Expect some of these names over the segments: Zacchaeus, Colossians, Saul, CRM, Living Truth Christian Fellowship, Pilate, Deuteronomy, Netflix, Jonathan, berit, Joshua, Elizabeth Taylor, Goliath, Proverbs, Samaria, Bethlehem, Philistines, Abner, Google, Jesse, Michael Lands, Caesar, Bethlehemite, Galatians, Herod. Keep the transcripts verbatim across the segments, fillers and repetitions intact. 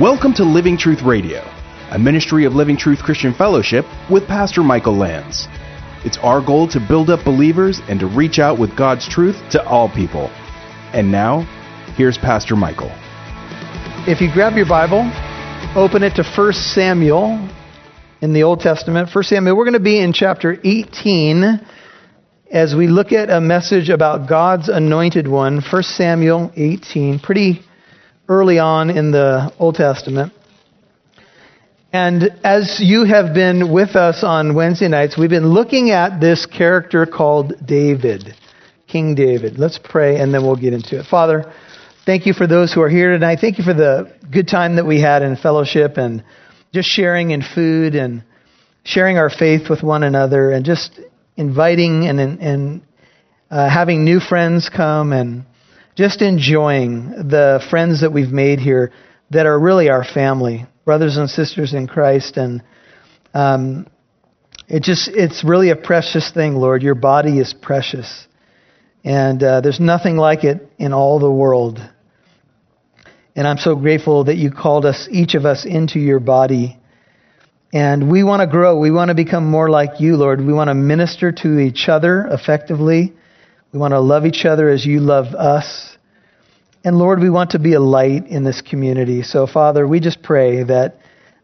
Welcome to Living Truth Radio, a ministry of Living Truth Christian Fellowship with Pastor Michael Lands. It's our goal to build up believers and to reach out with God's truth to all people. And now, here's Pastor Michael. If you grab your Bible, open it to First Samuel in the Old Testament. First Samuel, we're going to be in chapter eighteen as we look at a message about God's anointed one, First Samuel eighteen, pretty early on in the Old Testament. And as you have been with us on Wednesday nights, we've been looking at this character called David, King David. Let's pray and then we'll get into it. Father, thank you for those who are here tonight. Thank you for the good time that we had in fellowship and just sharing in food and sharing our faith with one another and just inviting and, and uh, having new friends come and just enjoying the friends that we've made here that are really our family, brothers and sisters in Christ. And um, it just it's really a precious thing, Lord. Your body is precious. And uh, there's nothing like it in all the world. And I'm so grateful that you called us, each of us, into your body. And we want to grow. We want to become more like you, Lord. We want to minister to each other effectively. We want to love each other as you love us. And Lord, we want to be a light in this community. So Father, we just pray that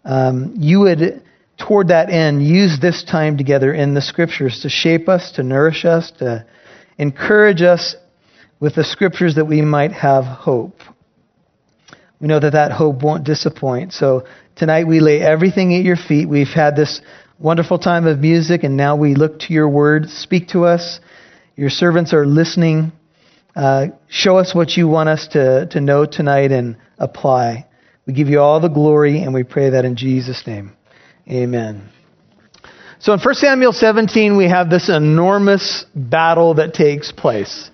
um, you would, toward that end, use this time together in the scriptures to shape us, to nourish us, to encourage us with the scriptures that we might have hope. We know that that hope won't disappoint. So tonight we lay everything at your feet. We've had this wonderful time of music, and now we look to your word. Speak to us. Your servants are listening. Uh, show us what you want us to, to know tonight and apply. We give you all the glory, and we pray that in Jesus' name. Amen. So in First Samuel seventeen, we have this enormous battle that takes place.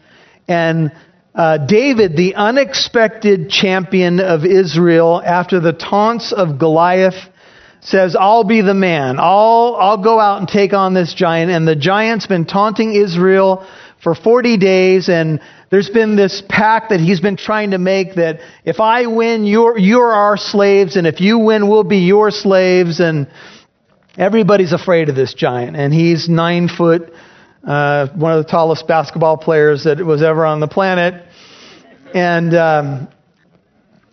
And uh, David, the unexpected champion of Israel, after the taunts of Goliath, says, I'll be the man. I'll, I'll go out and take on this giant. And the giant's been taunting Israel for forty days. And there's been this pact that he's been trying to make that if I win, you're, you're our slaves. And if you win, we'll be your slaves. And everybody's afraid of this giant. And he's nine foot, uh, one of the tallest basketball players that was ever on the planet. And, um,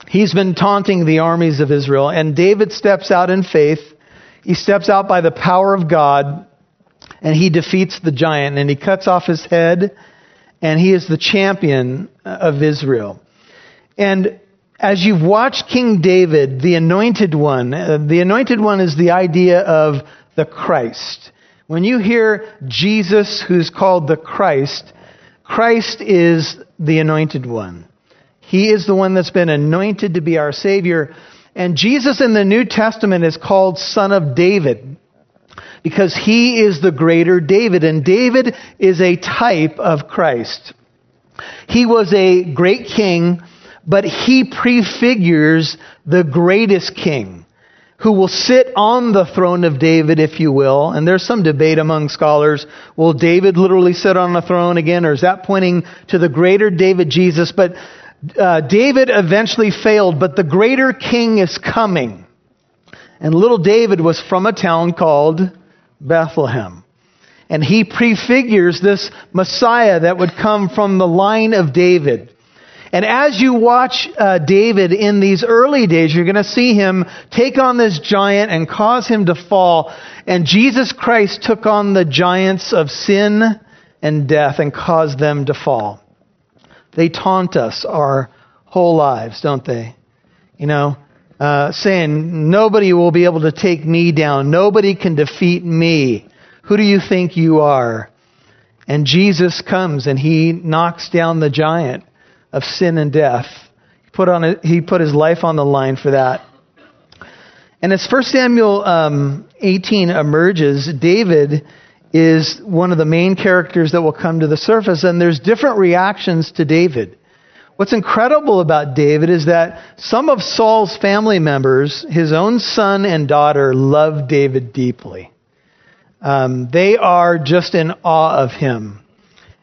he's been taunting the armies of Israel, and David steps out in faith. He steps out by the power of God, and he defeats the giant, and he cuts off his head, and he is the champion of Israel. And as you've watched King David, the anointed one, uh, the anointed one is the idea of the Christ. When you hear Jesus, who's called the Christ, Christ is the anointed one. He is the one that's been anointed to be our Savior. And Jesus in the New Testament is called Son of David because he is the greater David. And David is a type of Christ. He was a great king, but he prefigures the greatest king who will sit on the throne of David, if you will. And there's some debate among scholars. Will David literally sit on the throne again, or is that pointing to the greater David, Jesus? But Uh, David eventually failed, but the greater king is coming. And little David was from a town called Bethlehem. And he prefigures this Messiah that would come from the line of David. And as you watch uh, David in these early days, you're going to see him take on this giant and cause him to fall. And Jesus Christ took on the giants of sin and death and caused them to fall. They taunt us our whole lives, don't they? You know, uh, saying, nobody will be able to take me down. Nobody can defeat me. Who do you think you are? And Jesus comes and he knocks down the giant of sin and death. He put, on a, he put his life on the line for that. And as First Samuel eighteen emerges, David is one of the main characters that will come to the surface, and there's different reactions to David. What's incredible about David is that some of Saul's family members, his own son and daughter, love David deeply. Um, they are just in awe of him.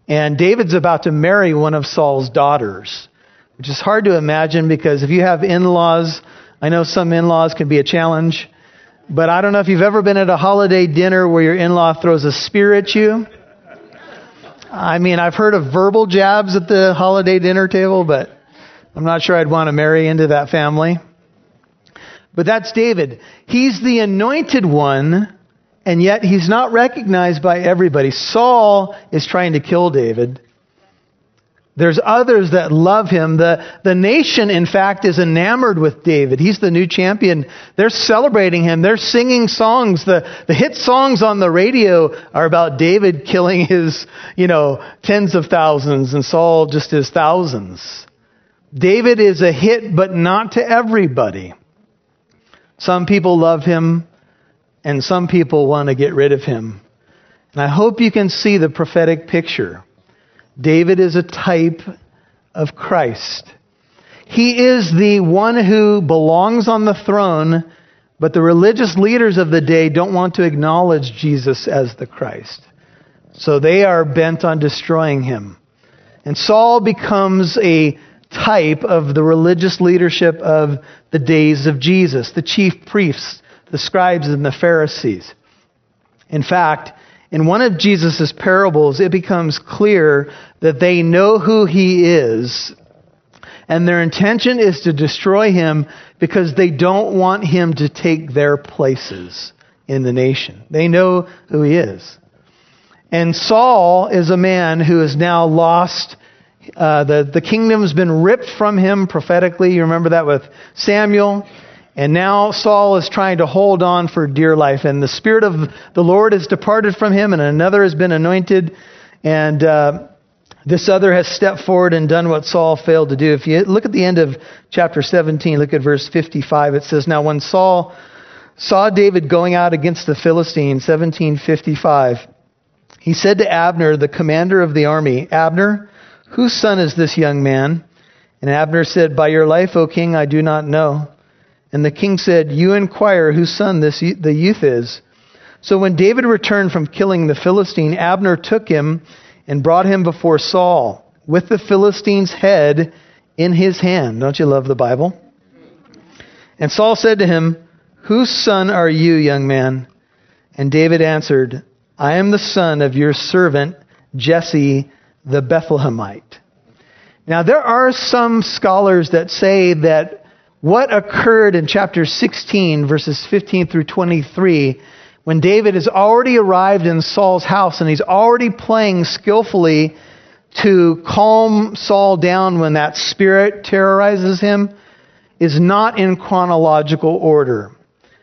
And David's about to marry one of Saul's daughters, which is hard to imagine because if you have in-laws I know some in-laws can be a challenge, but I don't know if you've ever been at a holiday dinner where your in-law throws a spear at you. I mean, I've heard of verbal jabs at the holiday dinner table, but I'm not sure I'd want to marry into that family. But that's David. He's the anointed one, and yet he's not recognized by everybody. Saul is trying to kill David. There's others that love him. The, the nation, in fact, is enamored with David. He's the new champion. They're celebrating him. They're singing songs. The, the hit songs on the radio are about David killing his, you know, tens of thousands and Saul just his thousands. David is a hit, but not to everybody. Some people love him, and some people want to get rid of him. And I hope you can see the prophetic picture. David is a type of Christ. He is the one who belongs on the throne, but the religious leaders of the day don't want to acknowledge Jesus as the Christ. So they are bent on destroying him. And Saul becomes a type of the religious leadership of the days of Jesus, the chief priests, the scribes, and the Pharisees. In fact, in one of Jesus' parables, it becomes clear that they know who he is, and their intention is to destroy him because they don't want him to take their places in the nation. They know who he is. And Saul is a man who is now lost. Uh, the, the kingdom's been ripped from him prophetically. You remember that with Samuel. And now Saul is trying to hold on for dear life. And the Spirit of the Lord has departed from him, and another has been anointed. And uh, this other has stepped forward and done what Saul failed to do. If you look at the end of chapter seventeen, look at verse fifty-five. It says, "Now when Saul saw David going out against the Philistines," seventeen fifty-five, "he said to Abner, the commander of the army, 'Abner, whose son is this young man?' And Abner said, 'By your life, O king, I do not know.' And the king said, 'You inquire whose son this the youth is.' So when David returned from killing the Philistine, Abner took him and brought him before Saul with the Philistine's head in his hand." Don't you love the Bible? "And Saul said to him, 'Whose son are you, young man?' And David answered, 'I am the son of your servant Jesse the Bethlehemite.'" Now there are some scholars that say that what occurred in chapter sixteen, verses fifteen through twenty-three, when David has already arrived in Saul's house and he's already playing skillfully to calm Saul down when that spirit terrorizes him, is not in chronological order.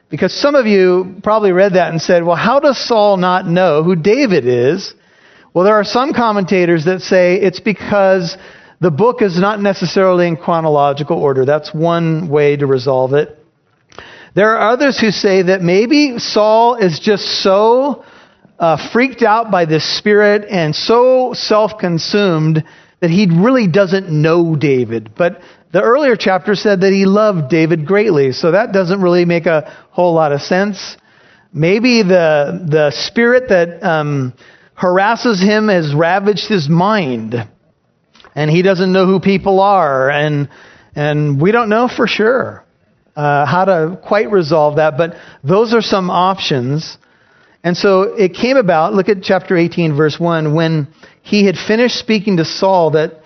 Because some of you probably read that and said, "Well, how does Saul not know who David is?" Well, there are some commentators that say it's because the book is not necessarily in chronological order. That's one way to resolve it. There are others who say that maybe Saul is just so uh, freaked out by this spirit and so self-consumed that he really doesn't know David. But the earlier chapter said that he loved David greatly, so that doesn't really make a whole lot of sense. Maybe the, the spirit that um, harasses him has ravaged his mind, and he doesn't know who people are, and and we don't know for sure uh, how to quite resolve that, but those are some options. And so it came about, look at chapter eighteen, verse one, "When he had finished speaking to Saul, that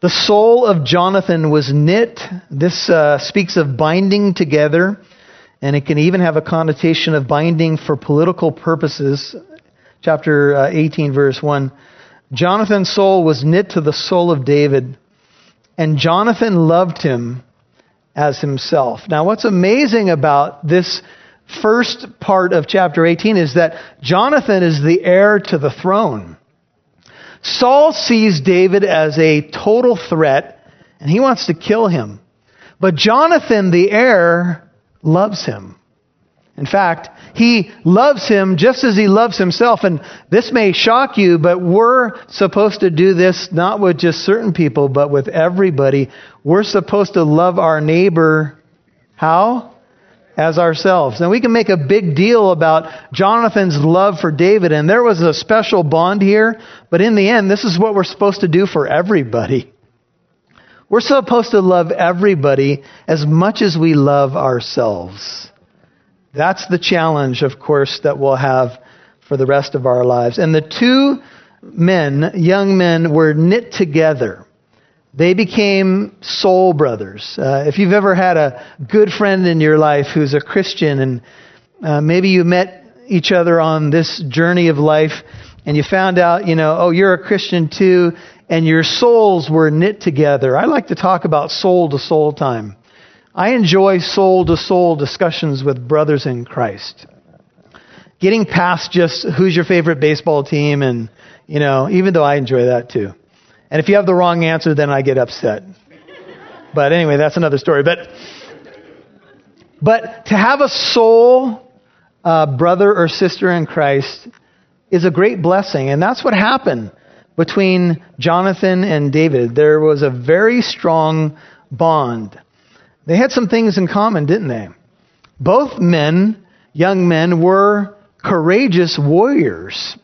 the soul of Jonathan was knit." This uh, speaks of binding together, and it can even have a connotation of binding for political purposes. Chapter uh, eighteen, verse one, "Jonathan's soul was knit to the soul of David, and Jonathan loved him as himself." Now, what's amazing about this first part of chapter eighteen is that Jonathan is the heir to the throne. Saul sees David as a total threat, and he wants to kill him. But Jonathan, the heir, loves him. In fact, he loves him just as he loves himself. And this may shock you, but we're supposed to do this not with just certain people, but with everybody. We're supposed to love our neighbor, how? As ourselves. And we can make a big deal about Jonathan's love for David, and there was a special bond here, but in the end, this is what we're supposed to do for everybody. We're supposed to love everybody as much as we love ourselves. That's the challenge, of course, that we'll have for the rest of our lives. And the two men, young men, were knit together. They became soul brothers. Uh, if you've ever had a good friend in your life who's a Christian, and uh, maybe you met each other on this journey of life, and you found out, you know, oh, you're a Christian too, and your souls were knit together. I like to talk about soul-to-soul time. I enjoy soul-to-soul discussions with brothers in Christ. Getting past just who's your favorite baseball team, and, you know, even though I enjoy that too. And if you have the wrong answer, then I get upset. But anyway, that's another story. But but to have a soul uh, brother or sister in Christ is a great blessing. And that's what happened between Jonathan and David. There was a very strong bond. They had some things in common, didn't they? Both men, young men, were courageous warriors.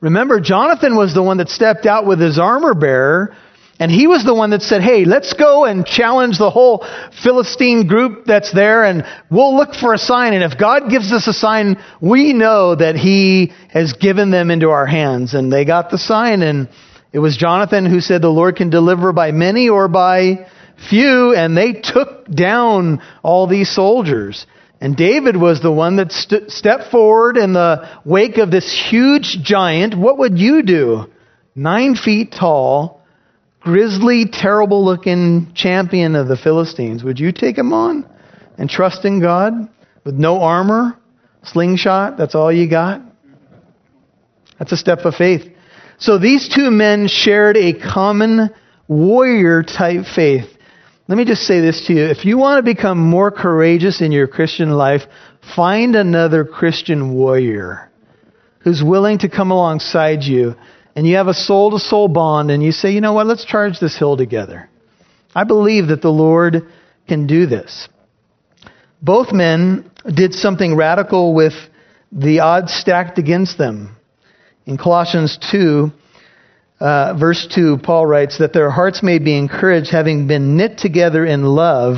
Remember, Jonathan was the one that stepped out with his armor bearer, and he was the one that said, hey, let's go and challenge the whole Philistine group that's there, and we'll look for a sign. And if God gives us a sign, we know that he has given them into our hands. And they got the sign, and it was Jonathan who said, the Lord can deliver by many or by few. And they took down all these soldiers. And David was the one that st- stepped forward in the wake of this huge giant. What would you do? Nine feet tall, grizzly, terrible-looking champion of the Philistines. Would you take him on and trust in God with no armor, slingshot? That's all you got? That's a step of faith. So these two men shared a common warrior-type faith. Let me just say this to you. If you want to become more courageous in your Christian life, find another Christian warrior who's willing to come alongside you, and you have a soul-to-soul bond, and you say, you know what, let's charge this hill together. I believe that the Lord can do this. Both men did something radical with the odds stacked against them. In Colossians two, Uh, verse two, Paul writes that their hearts may be encouraged, having been knit together in love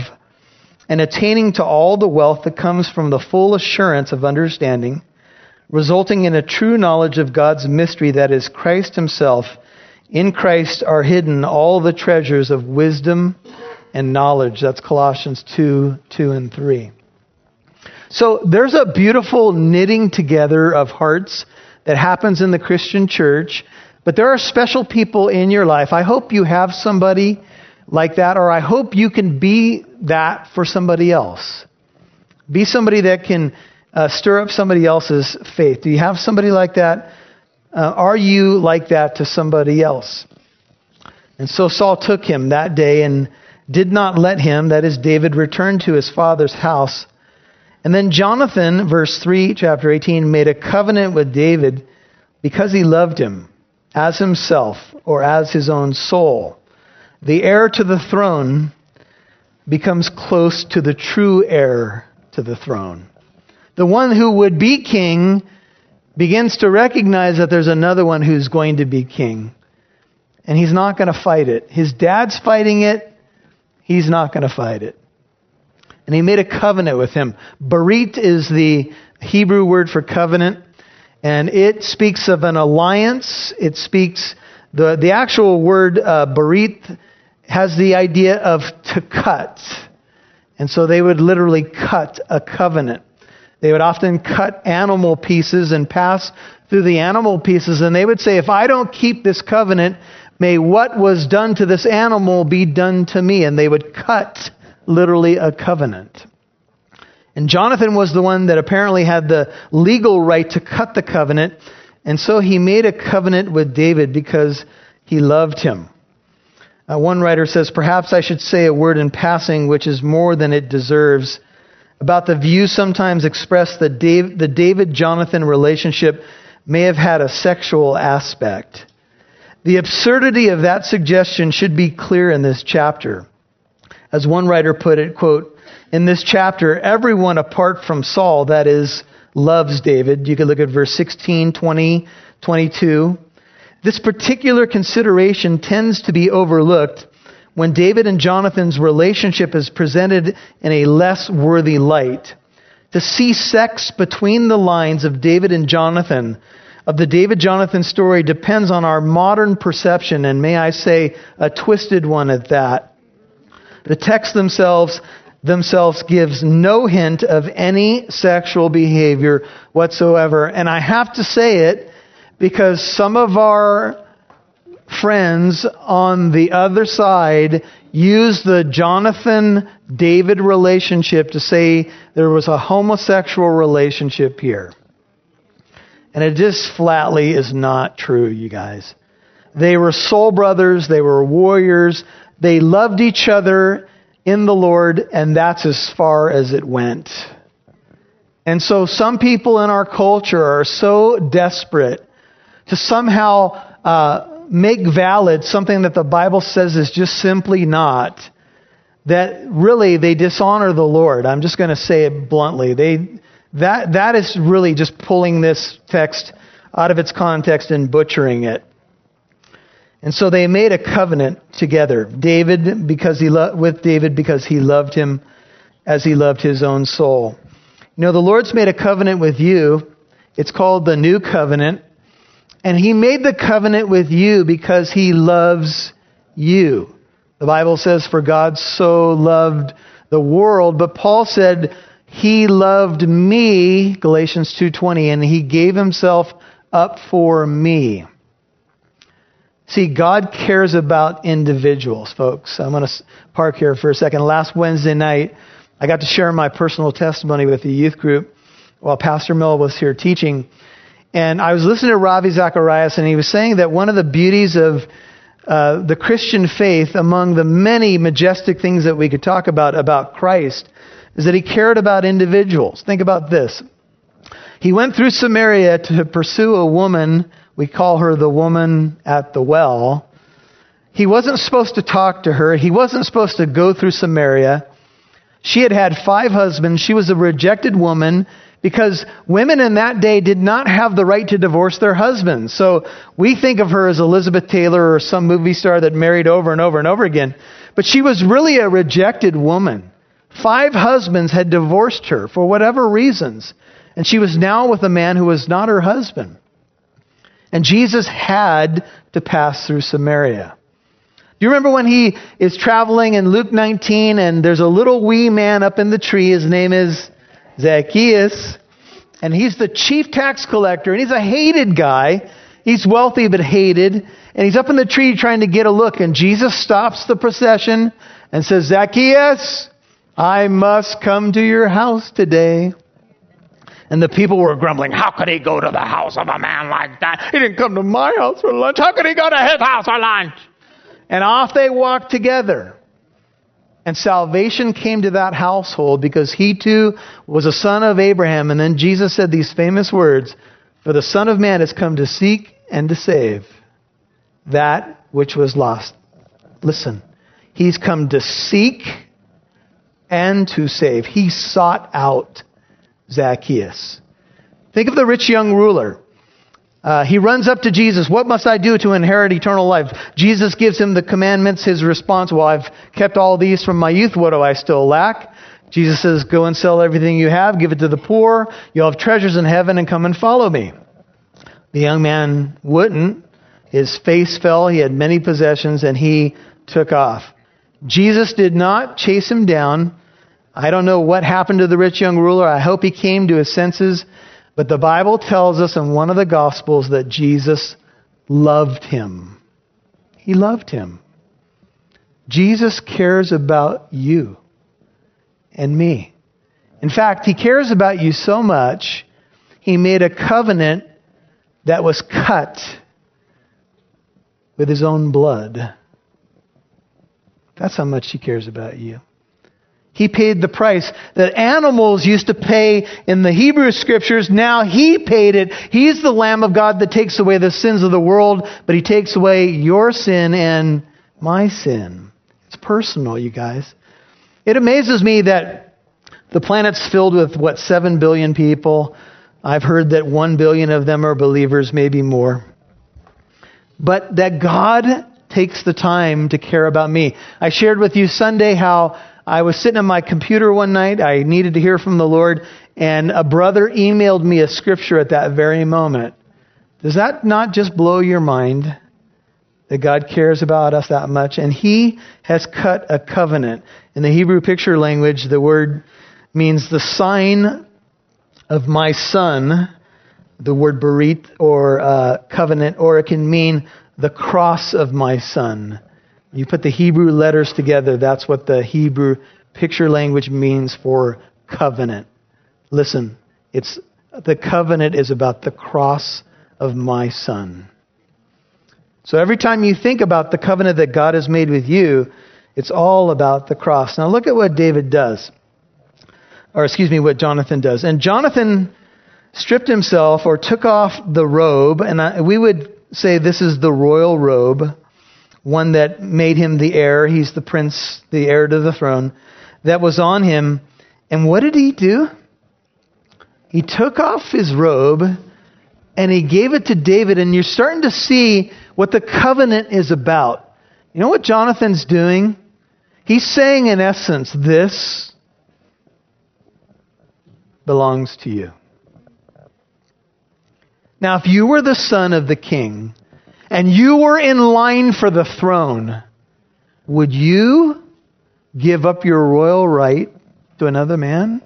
and attaining to all the wealth that comes from the full assurance of understanding, resulting in a true knowledge of God's mystery, that is Christ himself. In Christ are hidden all the treasures of wisdom and knowledge. That's Colossians two, two and three. So there's a beautiful knitting together of hearts that happens in the Christian church. But there are special people in your life. I hope you have somebody like that, or I hope you can be that for somebody else. Be somebody that can uh, stir up somebody else's faith. Do you have somebody like that? Uh, are you like that to somebody else? And so Saul took him that day and did not let him, that is David, return to his father's house. And then Jonathan, verse three, chapter eighteen, made a covenant with David because he loved him, as himself, or as his own soul. The heir to the throne becomes close to the true heir to the throne. The one who would be king begins to recognize that there's another one who's going to be king. And he's not going to fight it. His dad's fighting it. He's not going to fight it. And he made a covenant with him. Berit is the Hebrew word for covenant. And it speaks of an alliance. It speaks, the, the actual word uh, berit has the idea of to cut. And so they would literally cut a covenant. They would often cut animal pieces and pass through the animal pieces. And they would say, if I don't keep this covenant, may what was done to this animal be done to me. And they would cut literally a covenant. And Jonathan was the one that apparently had the legal right to cut the covenant. And so he made a covenant with David because he loved him. Uh, one writer says, perhaps I should say a word in passing, which is more than it deserves, about the view sometimes expressed that Dave, the David-Jonathan relationship may have had a sexual aspect. The absurdity of that suggestion should be clear in this chapter. As one writer put it, quote, in this chapter, everyone apart from Saul, that is, loves David. You can look at verse sixteen, twenty, twenty-two. This particular consideration tends to be overlooked when David and Jonathan's relationship is presented in a less worthy light. To see sex between the lines of David and Jonathan, of the David-Jonathan story, depends on our modern perception, and may I say, a twisted one at that. The text themselves themselves gives no hint of any sexual behavior whatsoever. And I have to say it because some of our friends on the other side use the Jonathan-David relationship to say there was a homosexual relationship here. And it just flatly is not true, you guys. They were soul brothers. They were warriors. They loved each other in the Lord, and that's as far as it went. And so some people in our culture are so desperate to somehow uh, make valid something that the Bible says is just simply not, that really they dishonor the Lord. I'm just going to say it bluntly. They that that is really just pulling this text out of its context and butchering it. And so they made a covenant together, David because he lo- with David because he loved him as he loved his own soul. You know, the Lord's made a covenant with you. It's called the New Covenant. And he made the covenant with you because he loves you. The Bible says, for God so loved the world. But Paul said, he loved me, Galatians two twenty, and he gave himself up for me. See, God cares about individuals, folks. I'm going to park here for a second. Last Wednesday night, I got to share my personal testimony with the youth group while Pastor Mill was here teaching. And I was listening to Ravi Zacharias, and he was saying that one of the beauties of uh, the Christian faith, among the many majestic things that we could talk about about Christ, is that he cared about individuals. Think about this. He went through Samaria to pursue a woman. We call her the woman at the well. He wasn't supposed to talk to her. He wasn't supposed to go through Samaria. She had had five husbands. She was a rejected woman because women in that day did not have the right to divorce their husbands. So we think of her as Elizabeth Taylor or some movie star that married over and over and over again. But she was really a rejected woman. Five husbands had divorced her for whatever reasons. And she was now with a man who was not her husband. And Jesus had to pass through Samaria. Do you remember when he is traveling in Luke nineteen and there's a little wee man up in the tree? His name is Zacchaeus. And he's the chief tax collector. And he's a hated guy. He's wealthy but hated. And he's up in the tree trying to get a look. And Jesus stops the procession and says, Zacchaeus, I must come to your house today. And the people were grumbling, how could he go to the house of a man like that? He didn't come to my house for lunch. How could he go to his house for lunch? And off they walked together. And salvation came to that household because he too was a son of Abraham. And then Jesus said these famous words, for the Son of Man has come to seek and to save that which was lost. Listen, he's come to seek and to save. He sought out Zacchaeus. Think of the rich young ruler. Uh, he runs up to Jesus. What must I do to inherit eternal life? Jesus gives him the commandments. His response, well, I've kept all these from my youth. What do I still lack? Jesus says, go and sell everything you have. Give it to the poor. You'll have treasures in heaven and come and follow me. The young man wouldn't. His face fell. He had many possessions and he took off. Jesus did not chase him down. I don't know what happened to the rich young ruler. I hope he came to his senses. But the Bible tells us in one of the Gospels that Jesus loved him. He loved him. Jesus cares about you and me. In fact, he cares about you so much, he made a covenant that was cut with his own blood. That's how much he cares about you. He paid the price that animals used to pay in the Hebrew Scriptures. Now he paid it. He's the Lamb of God that takes away the sins of the world, but he takes away your sin and my sin. It's personal, you guys. It amazes me that the planet's filled with, what, seven billion people. I've heard that one billion of them are believers, maybe more. But that God takes the time to care about me. I shared with you Sunday how I was sitting on my computer one night. I needed to hear from the Lord, and a brother emailed me a scripture at that very moment. Does that not just blow your mind that God cares about us that much? And He has cut a covenant. In the Hebrew picture language, the word means the sign of my son. The word berit or uh, covenant, or it can mean the cross of my son. You put the Hebrew letters together, that's what the Hebrew picture language means for covenant. Listen, it's the covenant is about the cross of my son. So every time you think about the covenant that God has made with you, it's all about the cross. Now look at what David does. Or excuse me, what Jonathan does. And Jonathan stripped himself or took off the robe, and I, we would say this is the royal robe, one that made him the heir. He's the prince, the heir to the throne, that was on him. And what did he do? He took off his robe, and he gave it to David, and you're starting to see what the covenant is about. You know what Jonathan's doing? He's saying, in essence, this belongs to you. Now, if you were the son of the king, and you were in line for the throne, would you give up your royal right to another man?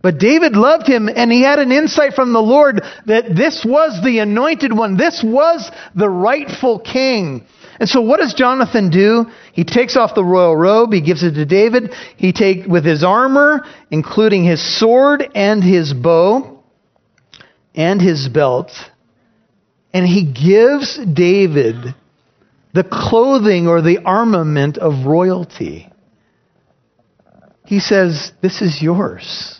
But David loved him, and he had an insight from the Lord that this was the anointed one. This was the rightful king. And so what does Jonathan do? He takes off the royal robe. He gives it to David. He takes with his armor, including his sword and his bow and his belt. And he gives David the clothing or the armament of royalty. He says, this is yours.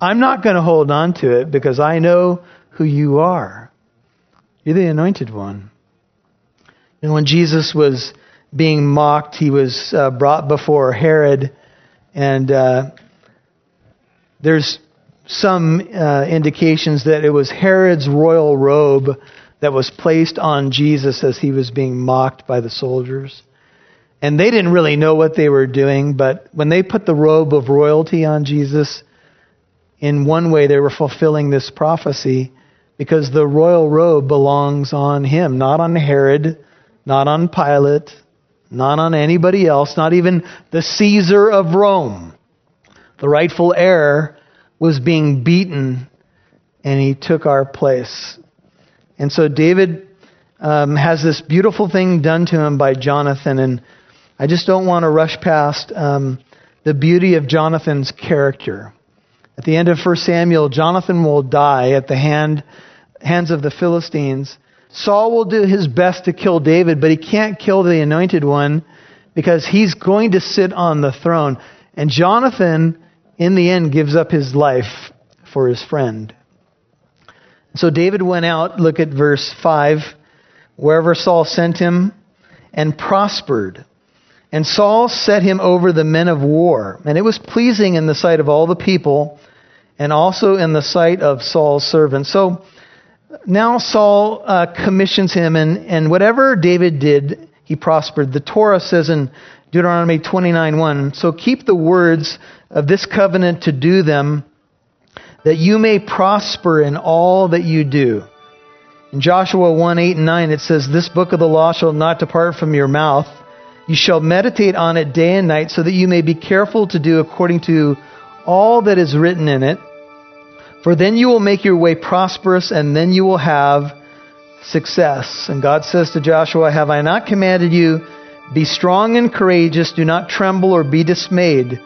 I'm not going to hold on to it because I know who you are. You're the anointed one. And when Jesus was being mocked, he was uh, brought before Herod. And uh, there's some uh, indications that it was Herod's royal robe that was placed on Jesus as he was being mocked by the soldiers. And they didn't really know what they were doing, but when they put the robe of royalty on Jesus, in one way, they were fulfilling this prophecy because the royal robe belongs on him, not on Herod, not on Pilate, not on anybody else, not even the Caesar of Rome. The rightful heir was being beaten, and he took our place. And so David um, has this beautiful thing done to him by Jonathan, and I just don't want to rush past um, the beauty of Jonathan's character. At the end of First Samuel, Jonathan will die at the hand, hands of the Philistines. Saul will do his best to kill David, but he can't kill the anointed one because he's going to sit on the throne. And Jonathan, in the end, gives up his life for his friend. So David went out, look at verse five, wherever Saul sent him, and prospered. And Saul set him over the men of war. And it was pleasing in the sight of all the people, and also in the sight of Saul's servants. So now Saul uh, commissions him, and, and whatever David did, he prospered. The Torah says in Deuteronomy twenty-nine one, so keep the words of this covenant to do them, that you may prosper in all that you do. In Joshua one eight and nine, it says, this book of the law shall not depart from your mouth. You shall meditate on it day and night, so that you may be careful to do according to all that is written in it. For then you will make your way prosperous, and then you will have success. And God says to Joshua, have I not commanded you, be strong and courageous, do not tremble or be dismayed,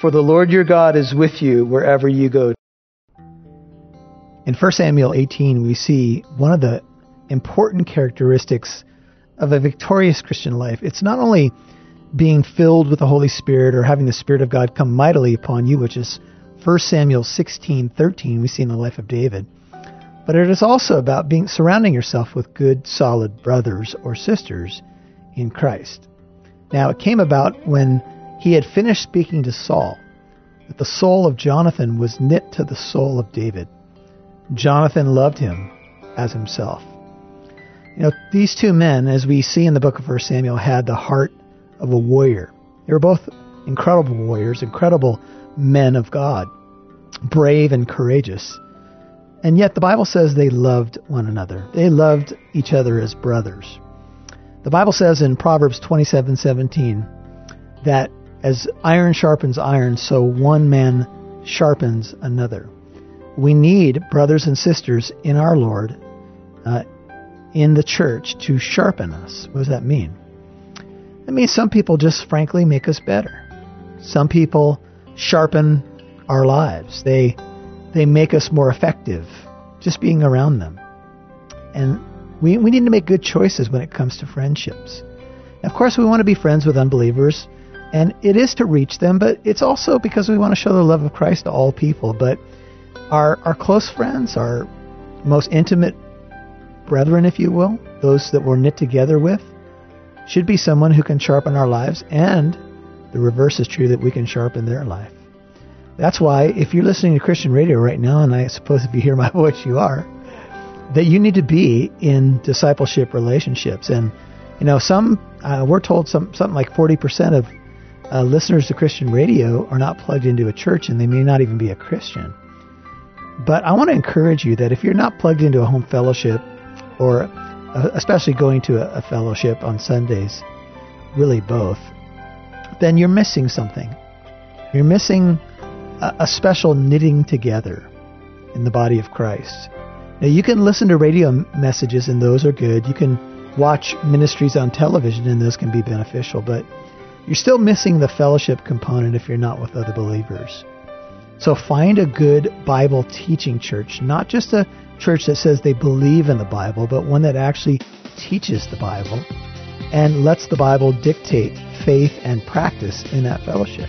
for the Lord your God is with you wherever you go. In First Samuel eighteen, we see one of the important characteristics of a victorious Christian life. It's not only being filled with the Holy Spirit or having the Spirit of God come mightily upon you, which is First Samuel sixteen thirteen we see in the life of David, but it is also about being surrounding yourself with good, solid brothers or sisters in Christ. Now, it came about when he had finished speaking to Saul that the soul of Jonathan was knit to the soul of David. Jonathan loved him as himself. You know, these two men, as we see in the book of First Samuel, had the heart of a warrior. They were both incredible warriors, incredible men of God, brave and courageous. And yet the Bible says they loved one another. They loved each other as brothers. The Bible says in Proverbs twenty-seven seventeen that as iron sharpens iron, so one man sharpens another. We need brothers and sisters in our Lord, uh, in the church, to sharpen us. What does that mean? It means some people just frankly make us better. Some people sharpen our lives. They they make us more effective just being around them. And we, we need to make good choices when it comes to friendships. Of course, we want to be friends with unbelievers, and it is to reach them, but it's also because we want to show the love of Christ to all people. But our, our close friends, our most intimate brethren, if you will, those that we're knit together with, should be someone who can sharpen our lives, and the reverse is true, that we can sharpen their life. That's why if you're listening to Christian radio right now, and I suppose if you hear my voice, you are, that you need to be in discipleship relationships. And, you know, some, uh, we're told some, something like forty percent of uh, listeners to Christian radio are not plugged into a church, and they may not even be a Christian. But I want to encourage you that if you're not plugged into a home fellowship, or especially going to a fellowship on Sundays, really both, then you're missing something. You're missing a special knitting together in the body of Christ. Now, you can listen to radio messages, and those are good. You can watch ministries on television, and those can be beneficial, but you're still missing the fellowship component if you're not with other believers. So find a good Bible teaching church, not just a church that says they believe in the Bible, but one that actually teaches the Bible and lets the Bible dictate faith and practice in that fellowship.